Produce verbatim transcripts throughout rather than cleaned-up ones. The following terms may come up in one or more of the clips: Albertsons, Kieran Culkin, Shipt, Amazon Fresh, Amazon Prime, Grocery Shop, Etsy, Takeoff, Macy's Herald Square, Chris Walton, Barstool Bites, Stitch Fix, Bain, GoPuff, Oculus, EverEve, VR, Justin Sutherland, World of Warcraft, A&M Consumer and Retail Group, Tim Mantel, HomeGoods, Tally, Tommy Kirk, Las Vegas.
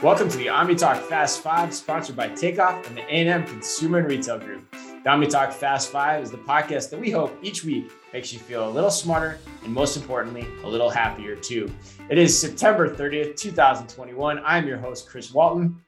Welcome to the AmiTalk Fast Five, sponsored by Takeoff and the A and M Consumer and Retail Group. The AmiTalk Fast Five is the podcast that we hope each week makes you feel a little smarter and, most importantly, a little happier too. It is September thirtieth, twenty twenty-one. I'm your host, Chris Walton.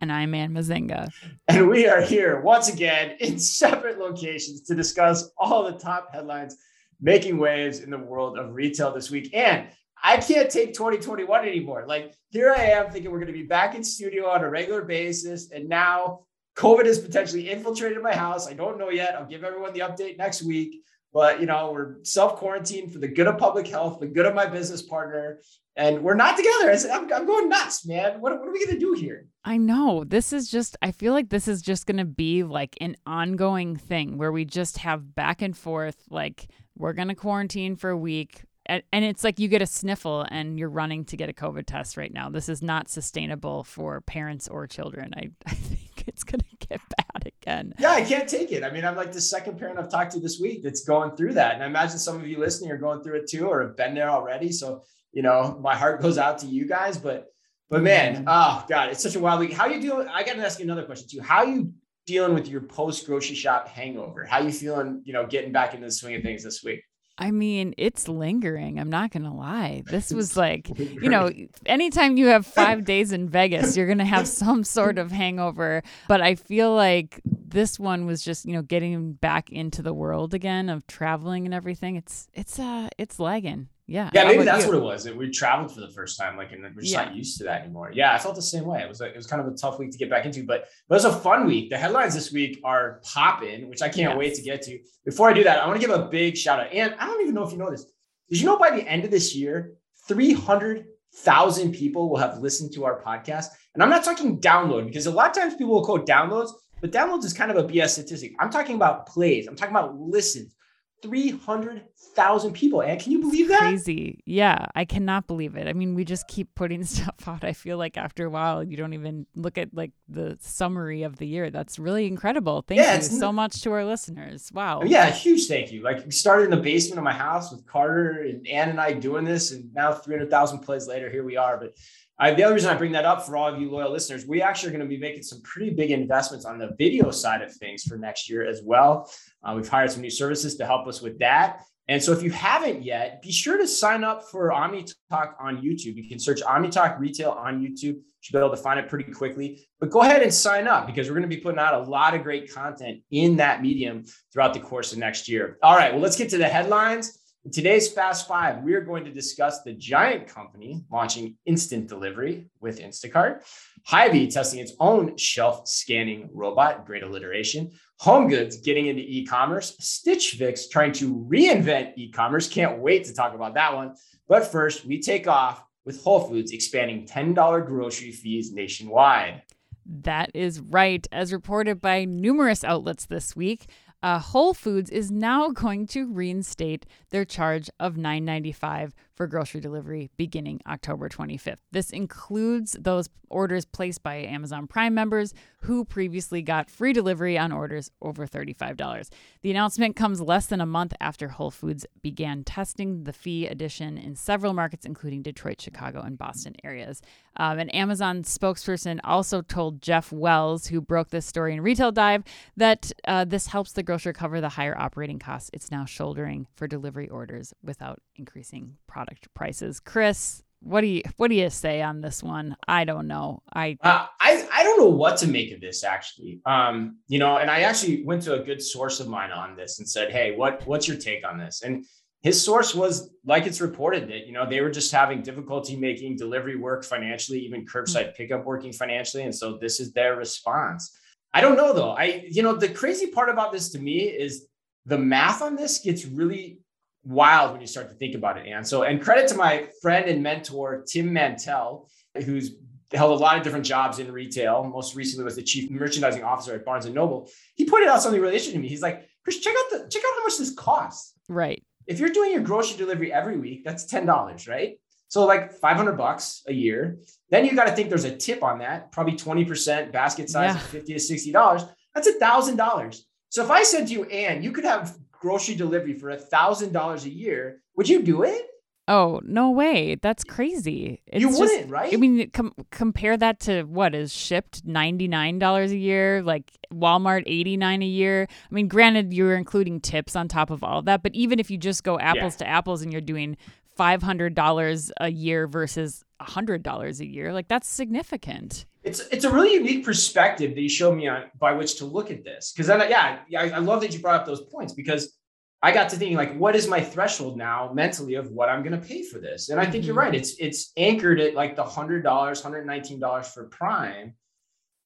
And I'm Ann Mezzenga. And we are here once again in separate locations to discuss all the top headlines making waves in the world of retail this week. And I can't take twenty twenty-one anymore. Like, here I am thinking we're going to be back in studio on a regular basis. And now COVID has potentially infiltrated my house. I don't know yet. I'll give everyone the update next week. But, you know, we're self-quarantined for the good of public health, the good of my business partner. And we're not together. I said, I'm, I'm going nuts, man. What, what are we going to do here? I know. This is just, I feel like this is just going to be like an ongoing thing where we just have back and forth. Like, we're going to quarantine for a week. And it's like you get a sniffle and you're running to get a COVID test right now. This is not sustainable for parents or children. I, I think it's going to get bad again. Yeah, I can't take it. I mean, I'm like the second parent I've talked to this week that's going through that. And I imagine some of you listening are going through it too, or have been there already. So, you know, my heart goes out to you guys, but, but man, oh God, it's such a wild week. How you doing? I got to ask you another question too. How you dealing with your post grocery shop hangover? How you feeling, you know, getting back into the swing of things this week? I mean, it's lingering. I'm not going to lie. This was like, you know, anytime you have five days in Vegas, you're going to have some sort of hangover. But I feel like this one was just, you know, getting back into the world again of traveling and everything. It's, it's, uh, it's lagging. Yeah. Yeah. Maybe that's you? what it was. We traveled for the first time, like, and we're just yeah. not used to that anymore. Yeah. I felt the same way. It was like, it was kind of a tough week to get back into, but, but it was a fun week. The headlines this week are popping, which I can't yes. wait to get to. Before I do that, I want to give a big shout out. And I don't even know if you know this. Did you know by the end of this year, three hundred thousand people will have listened to our podcast? And I'm not talking download, because a lot of times people will quote downloads, but downloads is kind of a B S statistic. I'm talking about plays. I'm talking about listens. three hundred thousand people. And can you believe that? Crazy. Yeah, I cannot believe it. I mean, we just keep putting stuff out. I feel like after a while, you don't even look at like the summary of the year. That's really incredible. Thank yeah, you so much to our listeners. Wow. Yeah, huge thank you. Like, we started in the basement of my house with Carter and Ann and I doing this, and now three hundred thousand plays later, here we are. But I, the other reason I bring that up for all of you loyal listeners, we actually are going to be making some pretty big investments on the video side of things for next year as well. Uh, we've hired some new services to help us with that. And so if you haven't yet, be sure to sign up for OmniTalk on YouTube. You can search OmniTalk Retail on YouTube. You should be able to find it pretty quickly. But go ahead and sign up, because we're going to be putting out a lot of great content in that medium throughout the course of next year. All right, well, let's get to the headlines. In today's Fast Five, we're going to discuss the Giant company launching instant delivery with Instacart, Hy-Vee testing its own shelf scanning robot, great alliteration, HomeGoods getting into e-commerce, Stitch Fix trying to reinvent e-commerce, can't wait to talk about that one. But first, we take off with Whole Foods expanding ten dollars grocery fees nationwide. That is right. As reported by numerous outlets this week, Uh, Whole Foods is now going to reinstate their charge of nine dollars and ninety-five cents for grocery delivery beginning October twenty-fifth. This includes those orders placed by Amazon Prime members who previously got free delivery on orders over thirty-five dollars. The announcement comes less than a month after Whole Foods began testing the fee addition in several markets, including Detroit, Chicago, and Boston areas. Um, an Amazon spokesperson also told Jeff Wells, who broke this story in Retail Dive, that uh, this helps the grocer cover the higher operating costs it's now shouldering for delivery orders without increasing product prices. Chris, what do you what do you say on this one? I don't know. I uh, I, I don't know what to make of this, actually. Um, you know, and I actually went to a good source of mine on this and said, hey, what what's your take on this? And his source was, like it's reported, that, you know, they were just having difficulty making delivery work financially, even curbside mm-hmm. pickup working financially. And so this is their response. I don't know, though. I, you know, the crazy part about this to me is the math on this gets really wild when you start to think about it. And so, and credit to my friend and mentor, Tim Mantel, who's held a lot of different jobs in retail. Most recently was the chief merchandising officer at Barnes and Noble. He pointed out something really interesting to me. He's like, Chris, check out the, check out how much this costs. Right. If you're doing your grocery delivery every week, that's ten dollars, right? So like five hundred bucks a year. Then you got to think there's a tip on that, probably twenty percent basket size, yeah. fifty to sixty dollars. That's one thousand dollars. So if I said to you, Ann, you could have grocery delivery for one thousand dollars a year, would you do it? Oh, no way. That's crazy. It's you wouldn't, just, right? I mean, com- compare that to what is Shipt ninety-nine dollars a year, like Walmart eighty-nine dollars a year. I mean, granted, you're including tips on top of all of that. But even if you just go apples yeah. to apples and you're doing five hundred dollars a year versus one hundred dollars a year, like that's significant. It's it's a really unique perspective that you showed me on by which to look at this. Because then, yeah, yeah, I, I love that you brought up those points because I got to thinking like, what is my threshold now mentally of what I'm going to pay for this? And I think mm-hmm. you're right. It's it's anchored at like the one hundred dollars, one hundred nineteen dollars for Prime.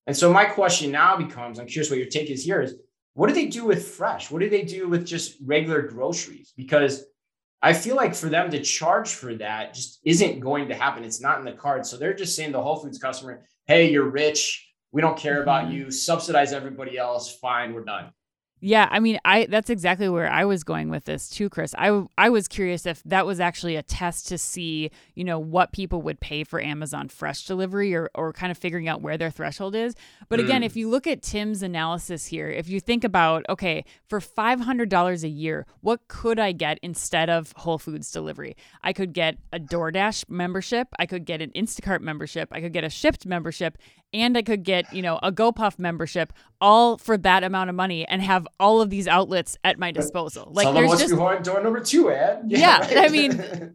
And so my question now becomes, I'm curious what your take is here is, what do they do with fresh? What do they do with just regular groceries? Because I feel like for them to charge for that just isn't going to happen. It's not in the card. So they're just saying to the Whole Foods customer, hey, you're rich. We don't care mm-hmm. about you. Subsidize everybody else. Fine. We're done. Yeah, I mean, I that's exactly where I was going with this too, Chris. I, I was curious if that was actually a test to see, you know, what people would pay for Amazon Fresh delivery or, or kind of figuring out where their threshold is. But again, mm. if you look at Tim's analysis here, if you think about, okay, for five hundred dollars a year, what could I get instead of Whole Foods delivery? I could get a DoorDash membership. I could get an Instacart membership. I could get a Shipt membership. And I could get, you know, a GoPuff membership all for that amount of money and have all of these outlets at my disposal. Like someone wants to be on door number two, Ed. Yeah, yeah right? I mean,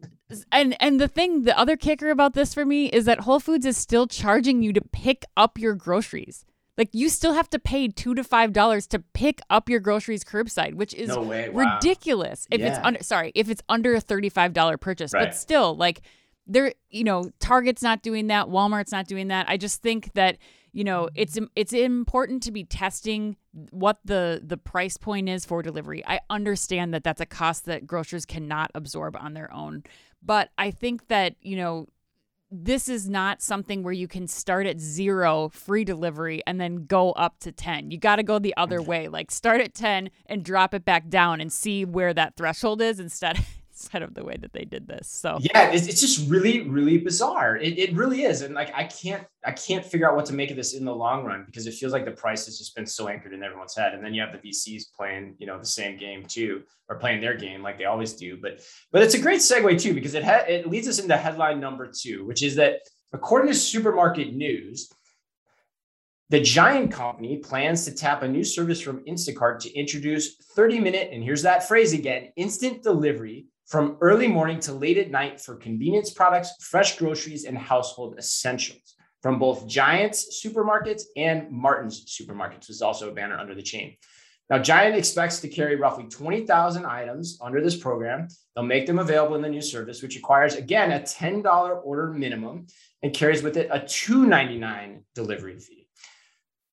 and and the thing, the other kicker about this for me is that Whole Foods is still charging you to pick up your groceries. Like you still have to pay two to five dollars to pick up your groceries curbside, which is no way, wow. ridiculous. If yeah. it's under, sorry, if it's under a thirty-five dollar purchase, right. but still, like. There, you know, Target's not doing that. Walmart's not doing that. I just think that, you know, it's it's important to be testing what the the price point is for delivery. I understand that that's a cost that grocers cannot absorb on their own. But I think that, you know, this is not something where you can start at zero free delivery and then go up to ten. You got to go the other way, like start at ten and drop it back down and see where that threshold is instead of instead of the way that they did this. So yeah, it's, it's just really, really bizarre. It it really is. And like, I can't, I can't figure out what to make of this in the long run because it feels like the price has just been so anchored in everyone's head. And then you have the V Cs playing, you know, the same game too, or playing their game like they always do. But, but it's a great segue too, because it ha- it leads us into headline number two, which is that according to Supermarket News, the Giant company plans to tap a new service from Instacart to introduce thirty minute, and here's that phrase again, instant delivery from early morning to late at night for convenience products, fresh groceries, and household essentials from both Giant's Supermarkets and Martin's Supermarkets, which is also a banner under the chain. Now, Giant expects to carry roughly twenty thousand items under this program. They'll make them available in the new service, which requires, again, a ten dollars order minimum and carries with it a two dollars and ninety-nine cents delivery fee.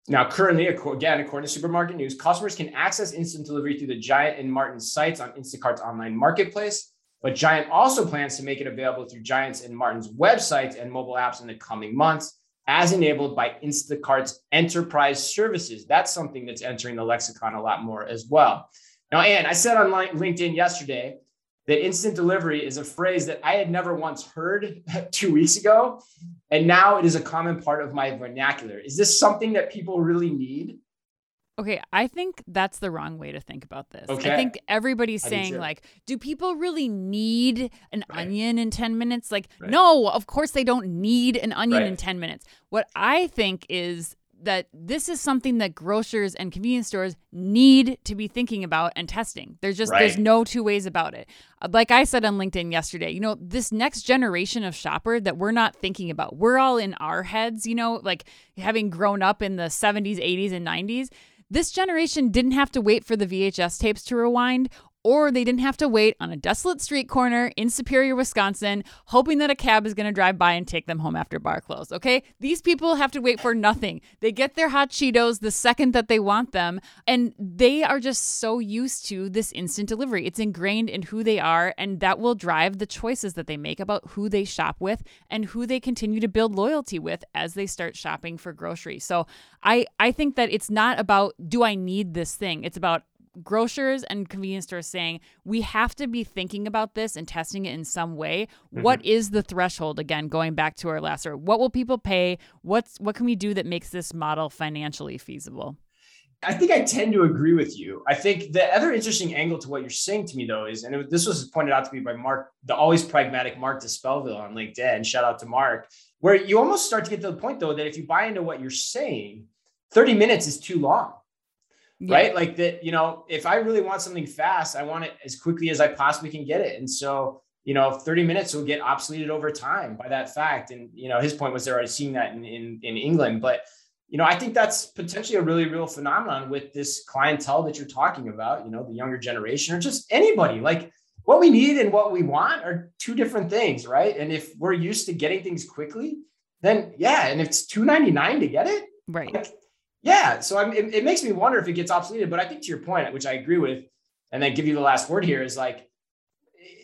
Now, currently, again, according to Supermarket News, customers can access instant delivery through the Giant and Martin sites on Instacart's online marketplace, but Giant also plans to make it available through Giant's and Martin's websites and mobile apps in the coming months, as enabled by Instacart's enterprise services. That's something that's entering the lexicon a lot more as well. Now, Ann, I said on LinkedIn yesterday that instant delivery is a phrase that I had never once heard two weeks ago, and now it is a common part of my vernacular. Is this something that people really need? Okay, I think that's the wrong way to think about this. Okay. I think everybody's saying, do like, do people really need an right. onion in ten minutes? Like, right. no, of course they don't need an onion right. in ten minutes. What I think is that this is something that grocers and convenience stores need to be thinking about and testing. There's just, right. there's no two ways about it. Like I said on LinkedIn yesterday, you know, this next generation of shopper that we're not thinking about, we're all in our heads, you know, like having grown up in the seventies, eighties, and nineties, this generation didn't have to wait for the V H S tapes to rewind, or they didn't have to wait on a desolate street corner in Superior, Wisconsin, hoping that a cab is going to drive by and take them home after bar close, okay? These people have to wait for nothing. They get their hot Cheetos the second that they want them, and they are just so used to this instant delivery. It's ingrained in who they are, and that will drive the choices that they make about who they shop with and who they continue to build loyalty with as they start shopping for groceries. So I, I think that it's not about, do I need this thing? It's about, grocers and convenience stores saying we have to be thinking about this and testing it in some way. Mm-hmm. What is the threshold? Again, going back to our last, or what will people pay? What's what can we do that makes this model financially feasible? I think I tend to agree with you. I think the other interesting angle to what you're saying to me, though, is, and it, this was pointed out to me by Mark, the always pragmatic Mark DeSpelville on LinkedIn, shout out to Mark, where you almost start to get to the point, though, that if you buy into what you're saying, thirty minutes is too long, yeah. right? Like that, you know, if I really want something fast, I want it as quickly as I possibly can get it. And so, you know, thirty minutes will get obsoleted over time by that fact. And, you know, his point was they're already seeing that in, in, in England, but you know, I think that's potentially a really real phenomenon with this clientele that you're talking about, you know, the younger generation or just anybody. Like what we need and what we want are two different things, right? And if we're used to getting things quickly, then yeah. And if it's two ninety-nine to get it, right? Like, yeah. So I'm, it, it makes me wonder if it gets obsoleted, but I think to your point, which I agree with, and then give you the last word here is like,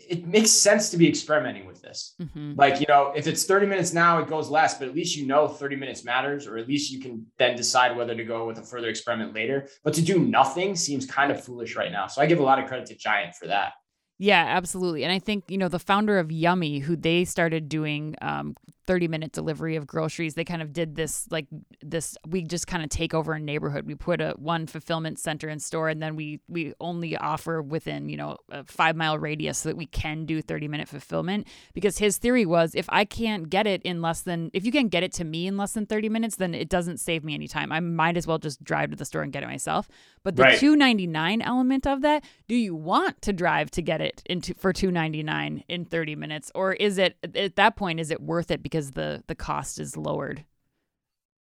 it makes sense to be experimenting with this. Mm-hmm. Like, you know, if it's thirty minutes now, it goes less, but at least, you know, thirty minutes matters, or at least you can then decide whether to go with a further experiment later, but to do nothing seems kind of foolish right now. So I give a lot of credit to Giant for that. Yeah, absolutely. And I think, you know, the founder of Yummy, who they started doing um, thirty minute delivery of groceries, they kind of did this, like this, we just kind of take over a neighborhood. We put a one fulfillment center in store, and then we, we only offer within, you know, a five mile radius so that we can do thirty minute fulfillment, because his theory was, if I can't get it in less than, if you can't get it to me in less than thirty minutes, then it doesn't save me any time. I might as well just drive to the store and get it myself. But the right. two ninety-nine element of that, do you want to drive to get it into for two ninety-nine in thirty minutes, or is it at that point, is it worth it because the the cost is lowered?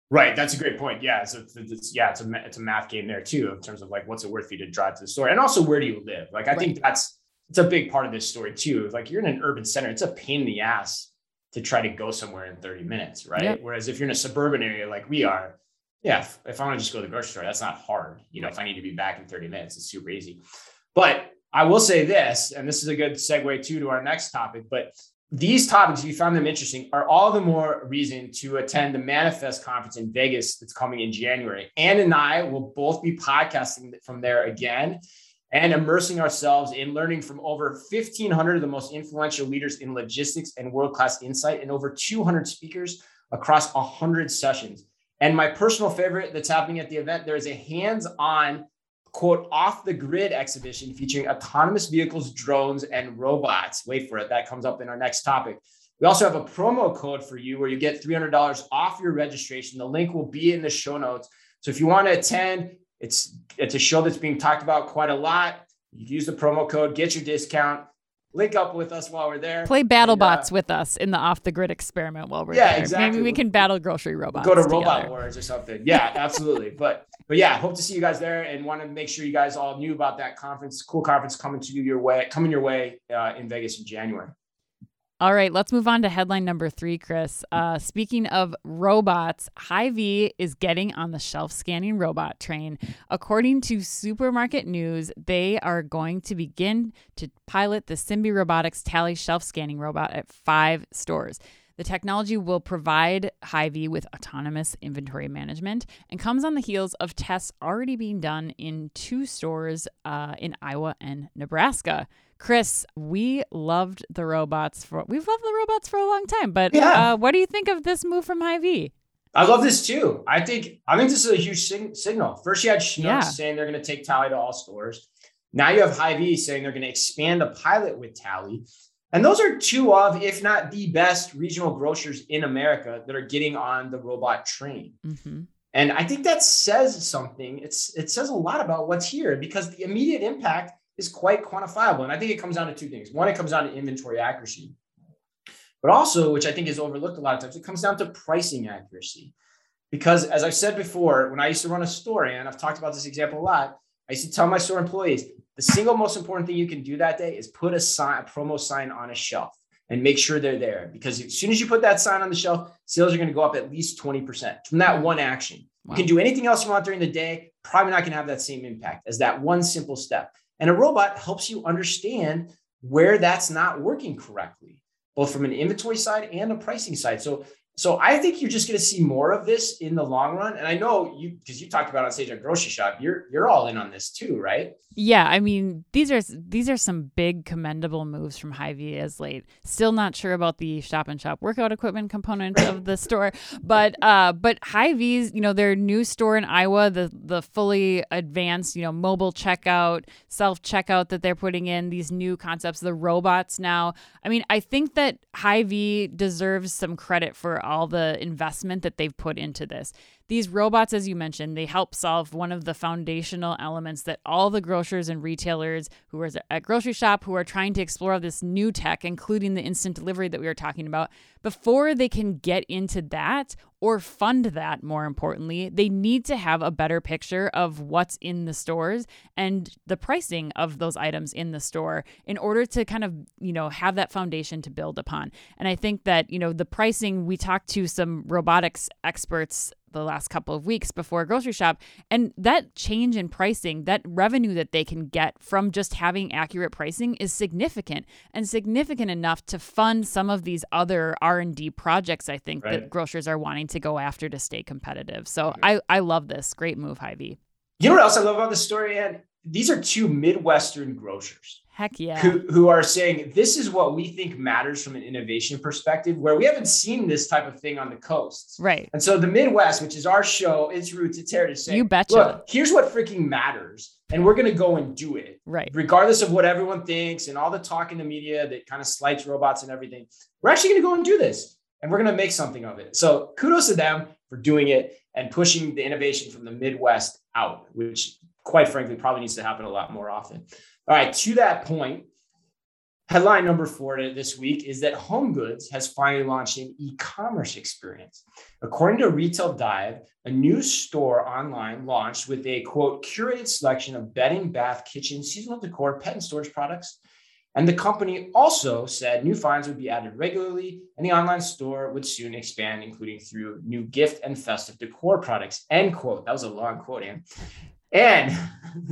Right, that's a great point. Yeah, so it's, it's, yeah, it's a it's a math game there too, in terms of like what's it worth for you to drive to the store, and also where do you live? Like I right. think that's it's a big part of this story too. Like you're in an urban center, it's a pain in the ass to try to go somewhere in thirty minutes, right? Yep. Whereas if you're in a suburban area like we are, yeah, if, if I want to just go to the grocery store, that's not hard. You know, if I need to be back in thirty minutes, it's super easy. But I will say this, and this is a good segue too to our next topic, but these topics, if you found them interesting, are all the more reason to attend the Manifest conference in Vegas that's coming in January. Ann and I will both be podcasting from there again and immersing ourselves in learning from over fifteen hundred of the most influential leaders in logistics and world-class insight, and over two hundred speakers across one hundred sessions. And my personal favorite that's happening at the event, there is a hands-on, quote, off the grid exhibition featuring autonomous vehicles, drones, and robots. Wait for it. That comes up in our next topic. We also have a promo code for you where you get three hundred dollars off your registration. The link will be in the show notes. So if you want to attend, it's, it's a show that's being talked about quite a lot. You use the promo code, get your discount, link up with us while we're there. Play battle and, bots uh, with us in the off the grid experiment while we're yeah, there. Exactly. Maybe we can battle grocery robots. Go to together. Robot Wars or something. Yeah, absolutely. But but yeah, hope to see you guys there, and want to make sure you guys all knew about that conference. Cool conference coming to your way, coming your way uh, in Vegas in January. All right, let's move on to headline number three, Chris. Uh, speaking of robots, Hy-Vee is getting on the shelf-scanning robot train. According to Supermarket News, they are going to begin to pilot the Symbi Robotics Tally shelf-scanning robot at five stores. The technology will provide Hy-Vee with autonomous inventory management and comes on the heels of tests already being done in two stores uh, in Iowa and Nebraska. Chris, we loved the robots for we've loved the robots for a long time, but yeah. uh, what do you think of this move from Hy-Vee? I love this too. I think I think this is a huge sig- signal. First, you had Schnucks yeah. saying they're going to take Tally to all stores. Now you have Hy-Vee saying they're going to expand the pilot with Tally. And those are two of, if not the best regional grocers in America that are getting on the robot train. Mm-hmm. And I think that says something. It's, it says a lot about what's here, because the immediate impact is quite quantifiable. And I think it comes down to two things. One, it comes down to inventory accuracy, but also, which I think is overlooked a lot of times, it comes down to pricing accuracy. Because as I've said before, when I used to run a store, and I've talked about this example a lot, I used to tell my store employees, the single most important thing you can do that day is put a sign, a promo sign on a shelf, and make sure they're there. Because as soon as you put that sign on the shelf, sales are going to go up at least twenty percent from that one action. Wow. You can do anything else you want during the day, probably not going to have that same impact as that one simple step. And a robot helps you understand where that's not working correctly, both from an inventory side and a pricing side. So So I think you're just going to see more of this in the long run. And I know you, because you talked about on stage at Grocery Shop, you're you're all in on this too, right? Yeah, I mean, these are these are some big commendable moves from Hy-Vee as late. Still not sure about the shop and shop workout equipment component of the store, but uh, but Hy-Vee's, you know, their new store in Iowa, the the fully advanced, you know, mobile checkout, self checkout that they're putting in, these new concepts, the robots now. I mean, I think that Hy-Vee deserves some credit for all the investment that they've put into this. These robots, as you mentioned, they help solve one of the foundational elements that all the grocers and retailers who are at Grocery Shop who are trying to explore this new tech, including the instant delivery that we were talking about, before they can get into that or fund that, more importantly, they need to have a better picture of what's in the stores and the pricing of those items in the store in order to kind of, you know, have that foundation to build upon. And I think that, you know, the pricing, we talked to some robotics experts the last couple of weeks before Grocery Shop, and that change in pricing, that revenue that they can get from just having accurate pricing is significant and significant enough to fund some of these other R and D projects, I think, right, that grocers are wanting to go after to stay competitive. So okay. I, I love this. Great move, Hy-Vee. You know what else I love about this story, Ann? These are two Midwestern grocers. Heck yeah. Who, who are saying, this is what we think matters from an innovation perspective, where we haven't seen this type of thing on the coasts. Right. And so the Midwest, which is our show, its roots, its heritage, saying, you betcha. Look, here's what freaking matters. And we're going to go and do it. Right. Regardless of what everyone thinks and all the talk in the media that kind of slights robots and everything. We're actually going to go and do this. And we're going to make something of it. So kudos to them for doing it and pushing the innovation from the Midwest out, which quite frankly probably needs to happen a lot more often. All right, to that point, headline number four this week is that HomeGoods has finally launched an e-commerce experience. According to Retail Dive, a new store online launched with a, quote, curated selection of bedding, bath, kitchen, seasonal decor, pet and storage products. And the company also said new finds would be added regularly, and the online store would soon expand, including through new gift and festive decor products, end quote. That was a long quote, Ann. And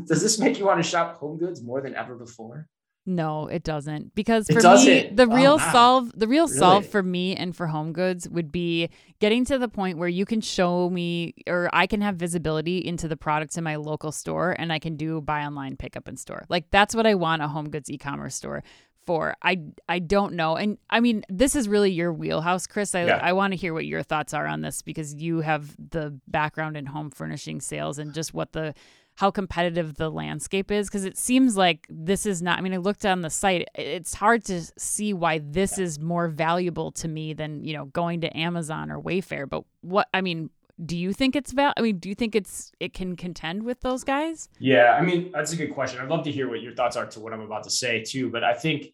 does this make you want to shop HomeGoods more than ever before? No, it doesn't. Because for me, the real oh, wow. solve, the real really? solve for me and for HomeGoods would be getting to the point where you can show me, or I can have visibility into the products in my local store, and I can do buy online, pick up in store. Like, that's what I want a HomeGoods e-commerce store for. I I don't know. And I mean, this is really your wheelhouse, Chris. I yeah. I want to hear what your thoughts are on this, because you have the background in home furnishing sales and just what the how competitive the landscape is, because it seems like this is not, I mean, I looked on the site, it's hard to see why this yeah. is more valuable to me than, you know, going to Amazon or Wayfair. But what, I mean, do you think it's, val- I mean, do you think it's, it can contend with those guys? Yeah, I mean, that's a good question. I'd love to hear what your thoughts are to what I'm about to say too. But I think,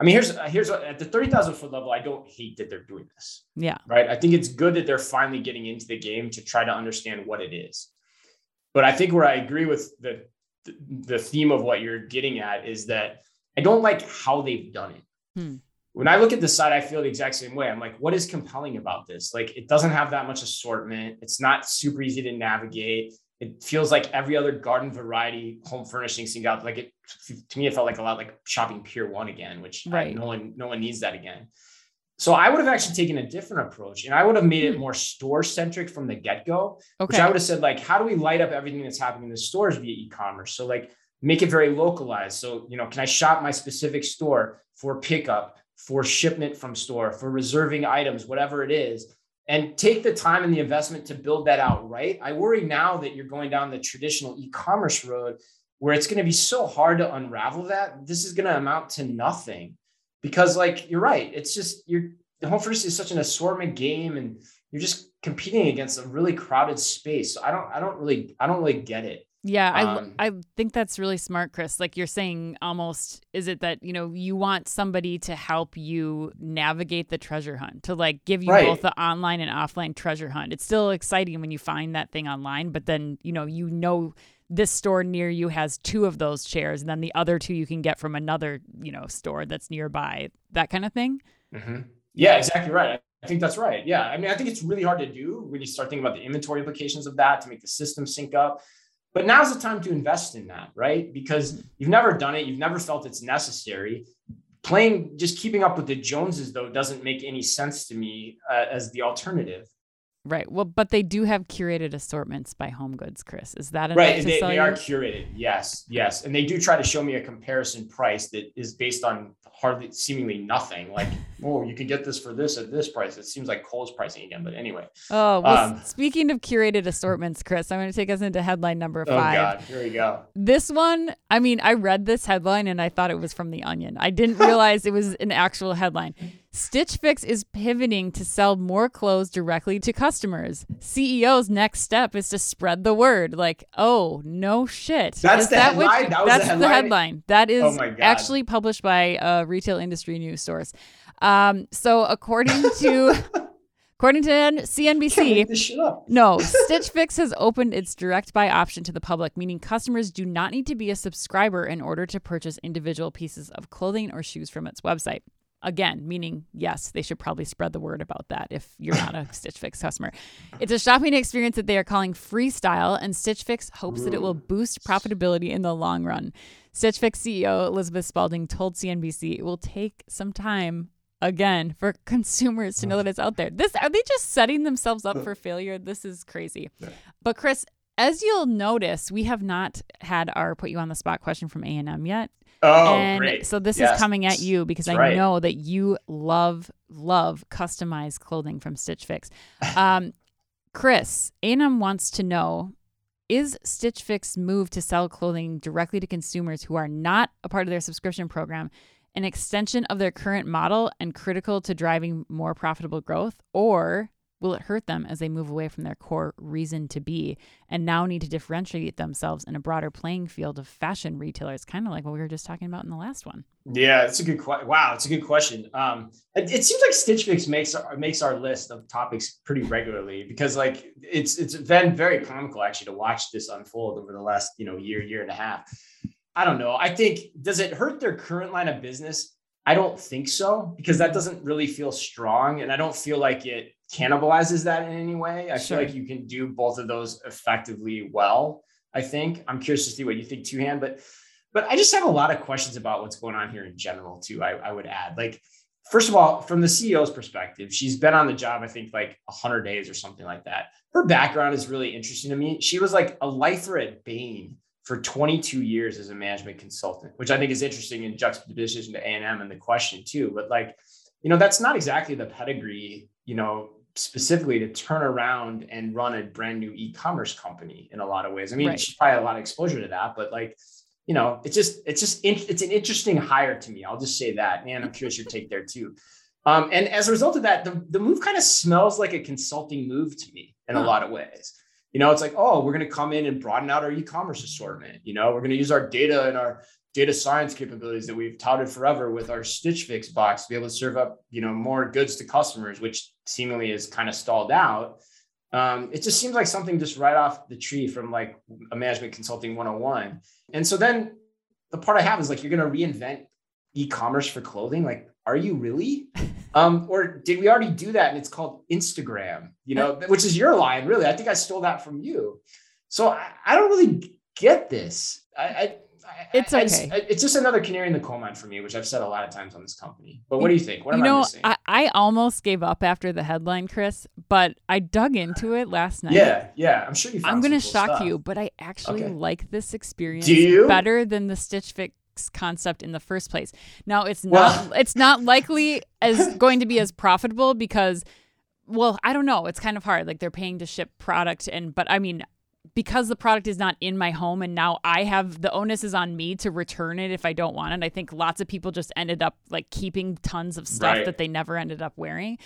I mean, here's, here's at the thirty thousand foot level, I don't hate that they're doing this. Yeah. Right. I think it's good that they're finally getting into the game to try to understand what it is. But I think where I agree with the the theme of what you're getting at is that I don't like how they've done it. Hmm. When I look at the site, I feel the exact same way. I'm like, what is compelling about this? Like, it doesn't have that much assortment. It's not super easy to navigate. It feels like every other garden variety home furnishing thing out. Like, it, to me, it felt like a lot like shopping Pier One again, which right. I, no one no one needs that again. So I would have actually taken a different approach, and I would have made it more store centric from the get go, okay. which I would have said, like, how do we light up everything that's happening in the stores via e-commerce? So like, make it very localized. So, you know, can I shop my specific store for pickup, for shipment from store, for reserving items, whatever it is, and take the time and the investment to build that out, right? I worry now that you're going down the traditional e-commerce road where it's going to be so hard to unravel that. This is going to amount to nothing. Because like, you're right, it's just, you're, the home furnishing is such an assortment game, and you're just competing against a really crowded space. So I don't, I don't really, I don't really get it. Yeah, I, um, I think that's really smart, Chris. Like, you're saying almost, is it that, you know, you want somebody to help you navigate the treasure hunt, to like give you right. both the online and offline treasure hunt. It's still exciting when you find that thing online, but then, you know, you know, this store near you has two of those chairs, and then the other two you can get from another, you know, store that's nearby, that kind of thing. Mm-hmm. Yeah, exactly right. I think that's right. Yeah. I mean, I think it's really hard to do when you start thinking about the inventory implications of that to make the system sync up. But now's the time to invest in that, right? Because you've never done it. You've never felt it's necessary. playing, just keeping up with the Joneses, though, doesn't make any sense to me uh, as the alternative. Right. Well, but they do have curated assortments by HomeGoods, Chris. Is that enough right? To they, sell they you? Are curated. Yes. Yes. And they do try to show me a comparison price that is based on hardly seemingly nothing. Like, oh, you can get this for this at this price. It seems like Kohl's pricing again. But anyway. Oh, well, um, speaking of curated assortments, Chris, I'm going to take us into headline number five. Oh, God. Here we go. This one. I mean, I read this headline and I thought it was from The Onion. I didn't realize it was an actual headline. Stitch Fix is pivoting to sell more clothes directly to customers. C E O's next step is to spread the word. Like, oh, no shit. That's the headline? That's the headline. That is actually published by a retail industry news source. Um, so according to... According to C N B C, can't make this shit up. No, Stitch Fix has opened its direct buy option to the public, meaning customers do not need to be a subscriber in order to purchase individual pieces of clothing or shoes from its website. Again, meaning, yes, they should probably spread the word about that if you're not a Stitch Fix customer. It's a shopping experience that they are calling Freestyle, and Stitch Fix hopes that it will boost profitability in the long run. Stitch Fix C E O Elizabeth Spalding told C N B C it will take some time, again, for consumers to know that it's out there. This, are they just setting themselves up for failure? This is crazy. But, Chris, as you'll notice, we have not had our Put You on the Spot question from A and M yet. Oh, and great. So this yes. is coming at you because That's I right. know that you love, love customized clothing from Stitch Fix. Um, Chris, A and M wants to know, is Stitch Fix move to sell clothing directly to consumers who are not a part of their subscription program an extension of their current model and critical to driving more profitable growth? Or will it hurt them as they move away from their core reason to be and now need to differentiate themselves in a broader playing field of fashion retailers, kind of like what we were just talking about in the last one? Yeah, it's a good question. Wow, it's a good question. Um, it, it seems like Stitch Fix makes our, makes our list of topics pretty regularly because, like, it's it's been very comical actually to watch this unfold over the last you know year, year and a half. I don't know. I think, does it hurt their current line of business? I don't think so, because that doesn't really feel strong. And I don't feel like it cannibalizes that in any way. I sure. feel like you can do both of those effectively well, I think. I'm curious to see what you think too, Han, but, but I just have a lot of questions about what's going on here in general too, I, I would add. Like, first of all, from the C E O's perspective, she's been on the job, I think like one hundred days or something like that. Her background is really interesting to me. She was like a lifer at Bain for twenty-two years as a management consultant, which I think is interesting in juxtaposition to A and M and the question too. But like, you know, that's not exactly the pedigree, you know, specifically to turn around and run a brand new e-commerce company in a lot of ways. I mean, right. she probably had a lot of exposure to that, but like, you know, it's just, it's just, it's an interesting hire to me. I'll just say that. And I'm curious your take there too. Um, and as a result of that, the, the move kind of smells like a consulting move to me in huh. a lot of ways. You know, it's like, oh, we're going to come in and broaden out our e-commerce assortment. You know, we're going to use our data and our data science capabilities that we've touted forever with our Stitch Fix box to be able to serve up, you know, more goods to customers, which seemingly is kind of stalled out. Um, it just seems like something just right off the tree from like a management consulting one oh one. And so then the part I have is like, you're going to reinvent e-commerce for clothing. Like, are you really? Um, or did we already do that? And it's called Instagram, you know, which is your line, really. I think I stole that from you. So I, I don't really get this. I, I, it's okay. I just, I, it's just another canary in the coal mine for me, which I've said a lot of times on this company. But what do you think? What am you know, I missing? I, I almost gave up after the headline, Chris, but I dug into it last night. Yeah, yeah. I'm sure you found I'm going to cool shock stuff. you, but I actually okay. like this experience better than the Stitch Fix concept in the first place. Now it's not well, it's not likely as going to be as profitable because, well, I don't know. It's kind of hard. Like they're paying to ship product, and but I mean, because the product is not in my home, and now I have the onus is on me to return it if I don't want it. I think lots of people just ended up like keeping tons of stuff right. that they never ended up wearing.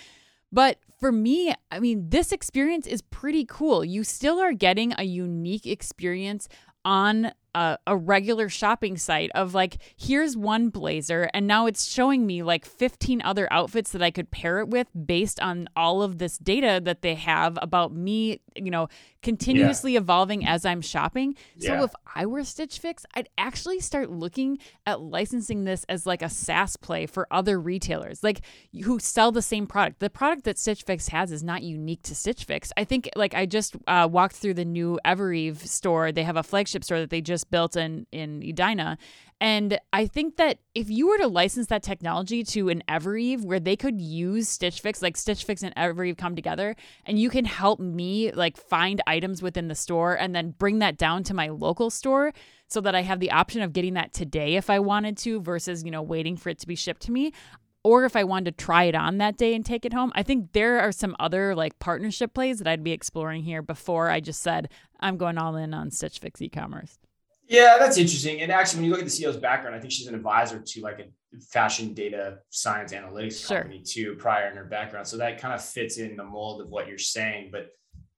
But for me, I mean, this experience is pretty cool. You still are getting a unique experience on a, a regular shopping site of like, here's one blazer and now it's showing me like fifteen other outfits that I could pair it with based on all of this data that they have about me, you know, continuously yeah. evolving as I'm shopping. Yeah. So if I were Stitch Fix, I'd actually start looking at licensing this as like a SaaS play for other retailers, like who sell the same product. The product that Stitch Fix has is not unique to Stitch Fix. I think like I just uh, walked through the new EverEve store. They have a flagship store that they just built in in Edina, And I think that if you were to license that technology to an EverEve where they could use Stitch Fix, like Stitch Fix and EverEve come together, and you can help me like find items within the store and then bring that down to my local store so that I have the option of getting that today if I wanted to versus, you know, waiting for it to be shipped to me. Or if I wanted to try it on that day and take it home. I think there are some other like partnership plays that I'd be exploring here before I just said, I'm going all in on Stitch Fix e-commerce. Yeah, that's interesting. And actually, when you look at the C E O's background, I think she's an advisor to like a fashion data science analytics company sure. too, prior in her background. So that kind of fits in the mold of what you're saying. But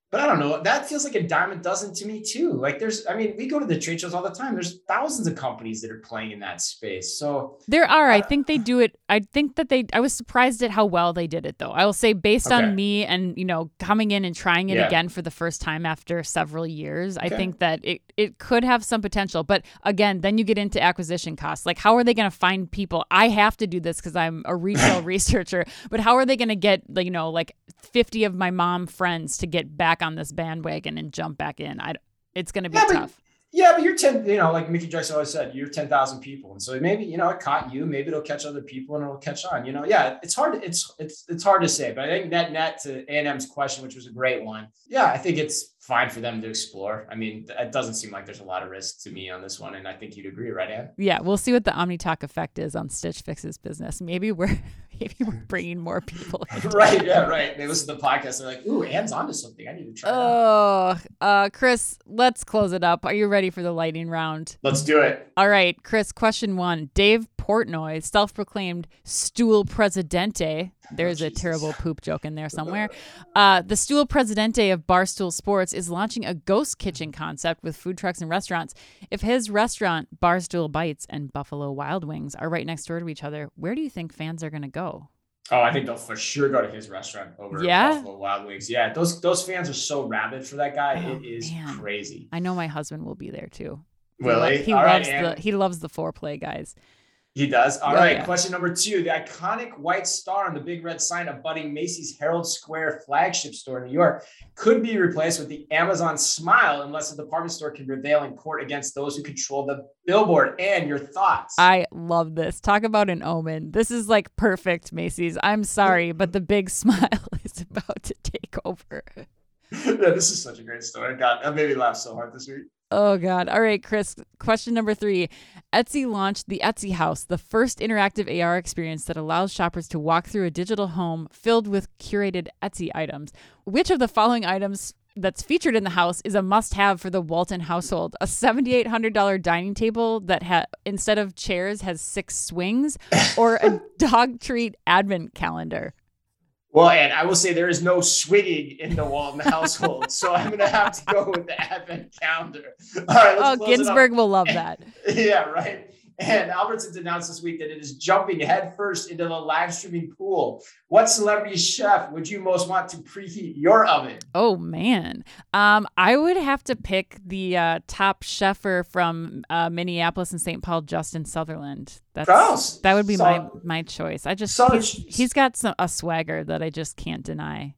but I don't know, that feels like a dime a dozen to me too. Like there's, I mean, we go to the trade shows all the time. There's thousands of companies that are playing in that space. So there are, uh, I think they do it. I think that they, I was surprised at how well they did it though. I will say based okay. on me and, you know, coming in and trying it yeah. again for the first time after several years, okay. I think that it, it could have some potential, but again, then you get into acquisition costs. Like how are they going to find people? I have to do this because I'm a retail researcher, but how are they going to get, you know, like fifty of my mom friends to get back on this bandwagon and jump back in? I, it's going to be yeah, tough. But, yeah, but you're ten, you know, like Mickey Jackson always said, you're ten thousand people. And so maybe, you know, it caught you, maybe it'll catch other people and it'll catch on, you know? Yeah, it's hard. It's, it's, it's hard to say, but I think net net to A and M's question, which was a great one. Yeah. I think it's fine for them to explore. I mean, it doesn't seem like there's a lot of risk to me on this one. And I think you'd agree, right, Ann? Yeah. We'll see what the OmniTalk effect is on Stitch Fix's business. Maybe we're, maybe we're bringing more people in. Right. Yeah. Right. They listen to the podcast. They're like, ooh, Ann's onto something. I need to try Oh, that. uh, Chris, let's close it up. Are you ready for the lightning round? Let's do it. All right, Chris, question one. Dave Portnoy, self-proclaimed stool presidente. There's a terrible poop joke in there somewhere. Uh, the stool presidente of Barstool Sports is launching a ghost kitchen concept with food trucks and restaurants. If his restaurant, Barstool Bites and Buffalo Wild Wings, are right next door to each other, where do you think fans are going to go? Oh, I think they'll for sure go to his restaurant over yeah? Buffalo Wild Wings. Yeah, those those fans are so rabid for that guy. Oh, it is man. crazy. I know my husband will be there too. Will he? Lo- he, All loves right, the, he loves the foreplay, guys. He does. All oh, right. Yeah. Question number two. The iconic white star on the big red sign of budding Macy's Herald Square flagship store in New York could be replaced with the Amazon smile unless the department store can prevail in court against those who control the billboard. And your thoughts? I love this. Talk about an omen. This is like perfect, Macy's. I'm sorry, but the big smile is about to take over. Yeah, this is such a great story. God, that made me laugh so hard this week. Oh, God. All right, Chris. Question number three. Etsy launched the Etsy House, the first interactive A R experience that allows shoppers to walk through a digital home filled with curated Etsy items. Which of the following items that's featured in the house is a must-have for the Walton household? A seven thousand eight hundred dollars dining table that ha- instead of chairs has six swings, or a dog treat advent calendar? Well, and I will say there is no swinging in the Walton household, so I'm going to have to go with the advent calendar. All right, let's oh, close Ginsburg it up. Will love that. Yeah, right. And Albertsons announced this week that it is jumping headfirst into the live streaming pool. What celebrity chef would you most want to preheat your oven? Oh, man. Um, I would have to pick the uh, top chef from uh, Minneapolis and Saint Paul, Justin Sutherland. That's, Gross. That would be so, my, my choice. I just so he's, he's got some, a swagger that I just can't deny.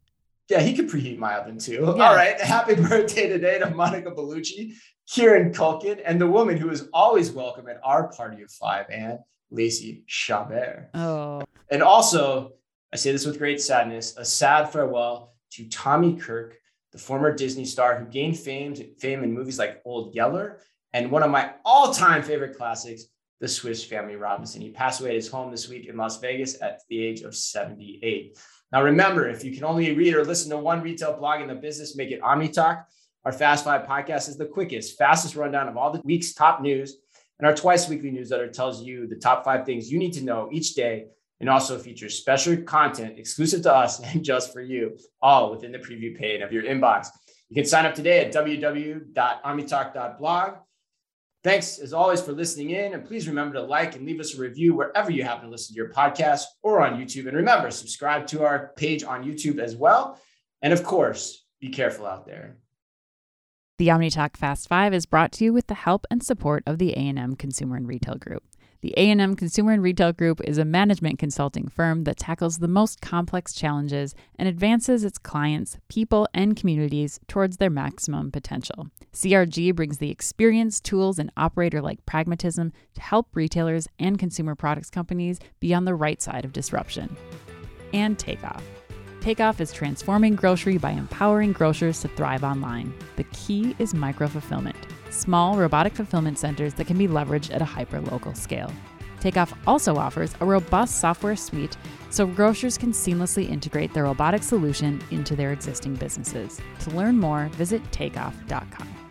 Yeah, he could preheat my oven too. Yeah. All right. Happy birthday today to Monica Bellucci, Kieran Culkin, and the woman who is always welcome at our party of five, Anne Lacey Chabert. Oh. And also, I say this with great sadness, a sad farewell to Tommy Kirk, the former Disney star who gained fame, fame in movies like Old Yeller and one of my all-time favorite classics, The Swiss Family Robinson. He passed away at his home this week in Las Vegas at the age of seventy-eight. Now, remember, if you can only read or listen to one retail blog in the business, make it OmniTalk. Our Fast Five podcast is the quickest, fastest rundown of all the week's top news. And our twice-weekly newsletter tells you the top five things you need to know each day and also features special content exclusive to us and just for you, all within the preview pane of your inbox. You can sign up today at w w w dot omnitalk dot blog. Thanks, as always, for listening in. And please remember to like and leave us a review wherever you happen to listen to your podcast or on YouTube. And remember, subscribe to our page on YouTube as well. And of course, be careful out there. The OmniTalk Fast Five is brought to you with the help and support of the A and M Consumer and Retail Group. The A and M Consumer and Retail Group is a management consulting firm that tackles the most complex challenges and advances its clients, people, and communities towards their maximum potential. C R G brings the experience, tools, and operator-like pragmatism to help retailers and consumer products companies be on the right side of disruption. And Takeoff. Takeoff is transforming grocery by empowering grocers to thrive online. The key is micro-fulfillment, small robotic fulfillment centers that can be leveraged at a hyper-local scale. Takeoff also offers a robust software suite so grocers can seamlessly integrate their robotic solution into their existing businesses. To learn more, visit takeoff dot com.